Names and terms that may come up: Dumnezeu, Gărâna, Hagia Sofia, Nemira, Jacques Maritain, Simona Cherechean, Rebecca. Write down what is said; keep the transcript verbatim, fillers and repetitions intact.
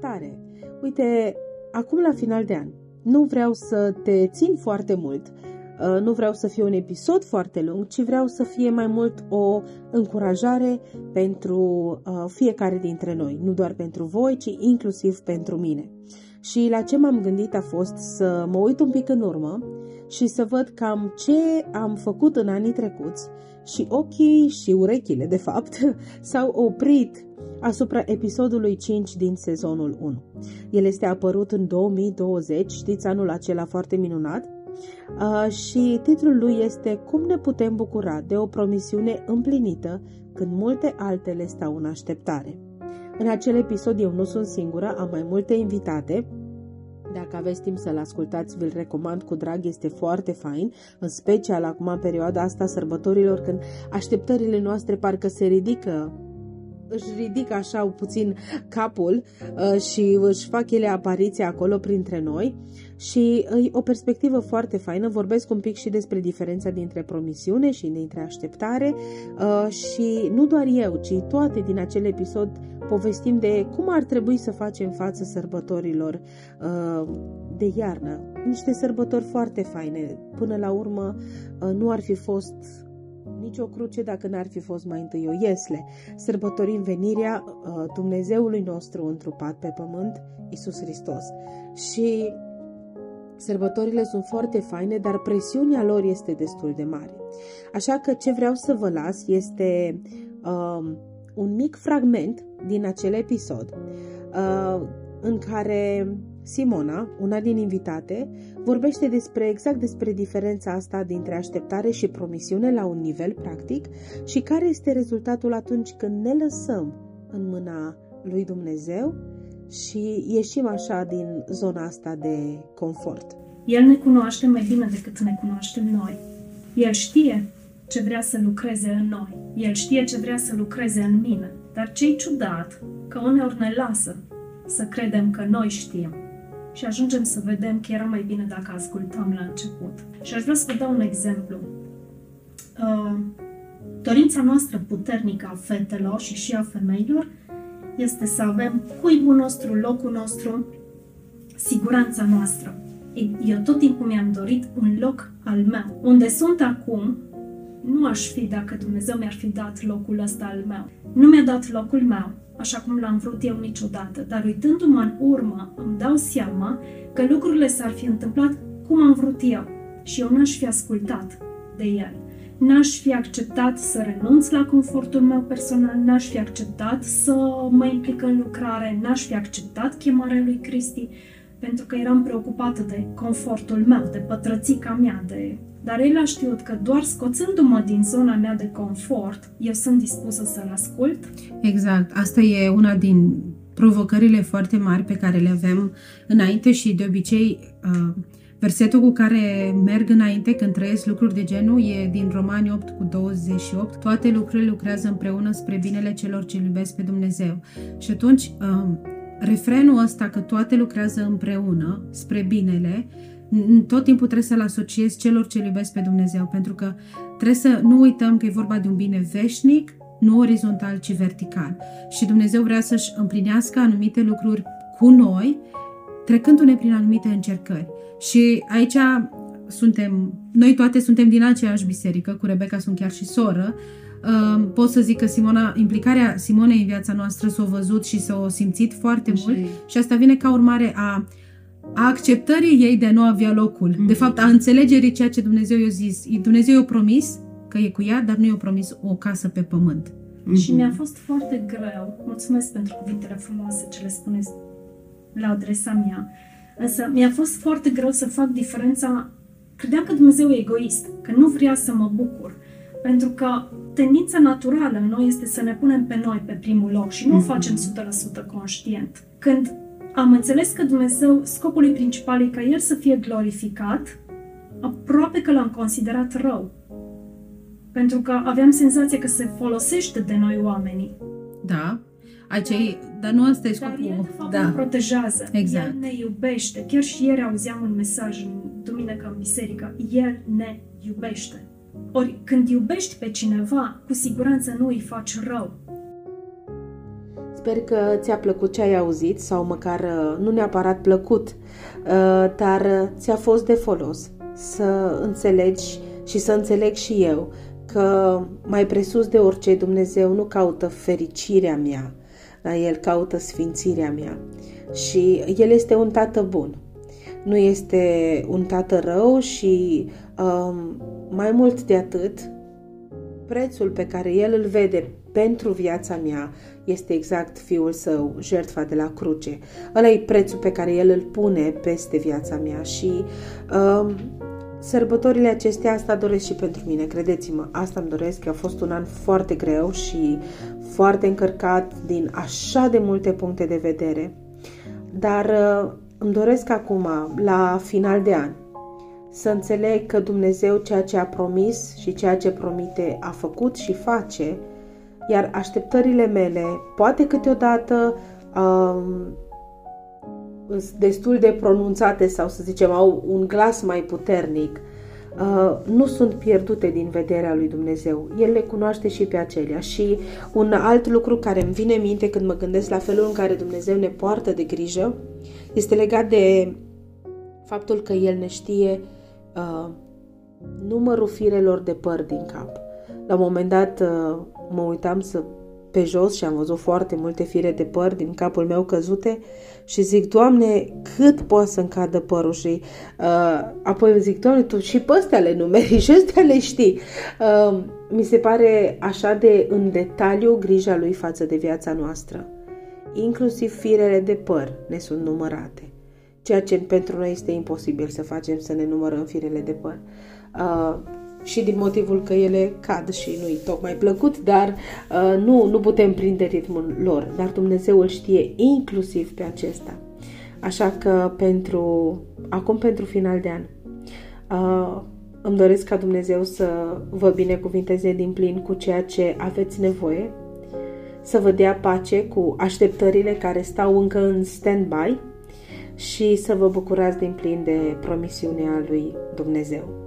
tare. Uite, acum la final de an, nu vreau să te țin foarte mult, nu vreau să fie un episod foarte lung, ci vreau să fie mai mult o încurajare pentru fiecare dintre noi, nu doar pentru voi, ci inclusiv pentru mine. Și la ce m-am gândit a fost să mă uit un pic în urmă și să văd cam ce am făcut în anii trecuți și ochii și urechile, de fapt, s-au oprit asupra episodului cinci din sezonul unu. El este apărut în două mii douăzeci, știți, anul acela foarte minunat, și titlul lui este Cum ne putem bucura de o promisiune împlinită când multe altele stau în așteptare. În acel episod eu nu sunt singură, am mai multe invitate. Dacă aveți timp să-l ascultați, vi-l recomand cu drag, este foarte fain, în special acum în perioada asta sărbătorilor, când așteptările noastre parcă se ridică, își ridică așa puțin capul și își fac ele apariția acolo printre noi. Și e o perspectivă foarte faină, vorbesc un pic și despre diferența dintre promisiune și dintre așteptare și nu doar eu, ci toate din acel episod povestim de cum ar trebui să facem față sărbătorilor de iarnă. Niște sărbători foarte faine, până la urmă nu ar fi fost nici o cruce dacă n-ar fi fost mai întâi o iesle. Sărbătorim venirea Dumnezeului nostru întrupat pe pământ, Iisus Hristos. Și sărbătorile sunt foarte faine, dar presiunea lor este destul de mare. Așa că ce vreau să vă las este uh, un mic fragment din acel episod uh, în care Simona, una din invitate, vorbește despre exact despre diferența asta dintre așteptare și promisiune la un nivel practic și care este rezultatul atunci când ne lăsăm în mâna lui Dumnezeu și ieșim așa din zona asta de confort. El ne cunoaște mai bine decât ne cunoaștem noi. El știe ce vrea să lucreze în noi. El știe ce vrea să lucreze în mine. Dar ce-i ciudat că uneori ne lasă să credem că noi știm și ajungem să vedem că era mai bine dacă ascultam la început. Și aș vrea să vă dau un exemplu. Dorința noastră puternică a fetelor și și a femeilor este să avem cuibul nostru, locul nostru, siguranța noastră. Eu tot timpul mi-am dorit un loc al meu. Unde sunt acum, nu aș fi dacă Dumnezeu mi-ar fi dat locul ăsta al meu. Nu mi-a dat locul meu, așa cum l-am vrut eu niciodată, dar uitându-mă în urmă, îmi dau seama că lucrurile s-ar fi întâmplat cum am vrut eu și eu n-aș fi ascultat de el. N-aș fi acceptat să renunț la confortul meu personal, n-aș fi acceptat să mă implic în lucrare, n-aș fi acceptat chemarea lui Cristi, pentru că eram preocupată de confortul meu, de pătrățica mea, de... Dar el a știut că doar scoțându-mă din zona mea de confort, eu sunt dispusă să-l ascult. Exact, asta e una din provocările foarte mari pe care le avem înainte și de obicei... Uh... Versetul cu care merg înainte când trăiesc lucruri de genul e din Romani opt cu douăzeci și opt. Toate lucrurile lucrează împreună spre binele celor ce iubesc pe Dumnezeu. Și atunci, refrenul ăsta că toate lucrează împreună spre binele, tot timpul trebuie să-l asociez celor ce iubesc pe Dumnezeu, pentru că trebuie să nu uităm că e vorba de un bine veșnic, nu orizontal, ci vertical. Și Dumnezeu vrea să-și împlinească anumite lucruri cu noi, trecându-ne prin anumite încercări. Și aici suntem, noi toate suntem din aceeași biserică, cu Rebecca sunt chiar și soră. Pot să zic că Simona, implicarea Simonei în viața noastră s-a văzut și s-a simțit foarte așa mult e. Și asta vine ca urmare a, a acceptării ei de a nu avea locul. Mm-hmm. De fapt, a înțelegerii ceea ce Dumnezeu i-a zis. Dumnezeu i-a promis că e cu ea, dar nu i-a promis o casă pe pământ. Mm-hmm. Și mi-a fost foarte greu. Mulțumesc pentru cuvintele frumoase ce le spuneți la adresa mea. Însă mi-a fost foarte greu să fac diferența. Credeam că Dumnezeu e egoist, că nu vrea să mă bucur, pentru că tendința naturală în noi este să ne punem pe noi pe primul loc și nu o facem o sută la sută conștient. Când am înțeles că Dumnezeu, scopul lui principal e ca El să fie glorificat, aproape că l-am considerat rău, pentru că aveam senzația că se folosește de noi oamenii. Da. Acei, dar nu ăsta e scopul. Dar el, de fapt, da. Ne protejează. Exact. El ne iubește. Chiar și ieri auzeam un mesaj în duminică în biserică. El ne iubește. Ori când iubești pe cineva, cu siguranță nu îi faci rău. Sper că ți-a plăcut ce ai auzit sau măcar nu neapărat plăcut, dar ți-a fost de folos să înțelegi și să înțeleg și eu că mai presus de orice Dumnezeu nu caută fericirea mea, El caută sfințirea mea și El este un tată bun. Nu este un tată rău și um, mai mult de atât, prețul pe care El îl vede pentru viața mea este exact Fiul Său, jertfa de la cruce. Ăla e prețul pe care El îl pune peste viața mea și um, sărbătorile acestea asta doresc și pentru mine, credeți-mă, asta îmi doresc. A fost un an foarte greu și foarte încărcat din așa de multe puncte de vedere, dar uh, îmi doresc acum, la final de an, să înțeleg că Dumnezeu ceea ce a promis și ceea ce promite a făcut și face, iar așteptările mele, poate câteodată um, sunt destul de pronunțate sau să zicem au un glas mai puternic, uh, nu sunt pierdute din vederea lui Dumnezeu. El le cunoaște și pe acelea. Și un alt lucru care îmi vine în minte când mă gândesc la felul în care Dumnezeu ne poartă de grijă este legat de faptul că El ne știe uh, numărul firelor de păr din cap. La un moment dat uh, mă uitam să, pe jos și am văzut foarte multe fire de păr din capul meu căzute și zic, Doamne, cât poate să-mi cadă părul? Și uh, apoi îmi zic, Doamne, Tu și pe astea le numeri și astea le știi. Uh, mi se pare așa de în detaliu grija Lui față de viața noastră. Inclusiv firele de păr ne sunt numărate, ceea ce pentru noi este imposibil să facem, să ne numărăm firele de păr. Uh, și din motivul că ele cad și nu-i tocmai plăcut, dar uh, nu, nu putem prinde ritmul lor, dar Dumnezeu îl știe inclusiv pe acesta. Așa că pentru, acum pentru final de an, uh, îmi doresc ca Dumnezeu să vă binecuvinteze din plin cu ceea ce aveți nevoie, să vă dea pace cu așteptările care stau încă în stand-by și să vă bucurați din plin de promisiunea lui Dumnezeu.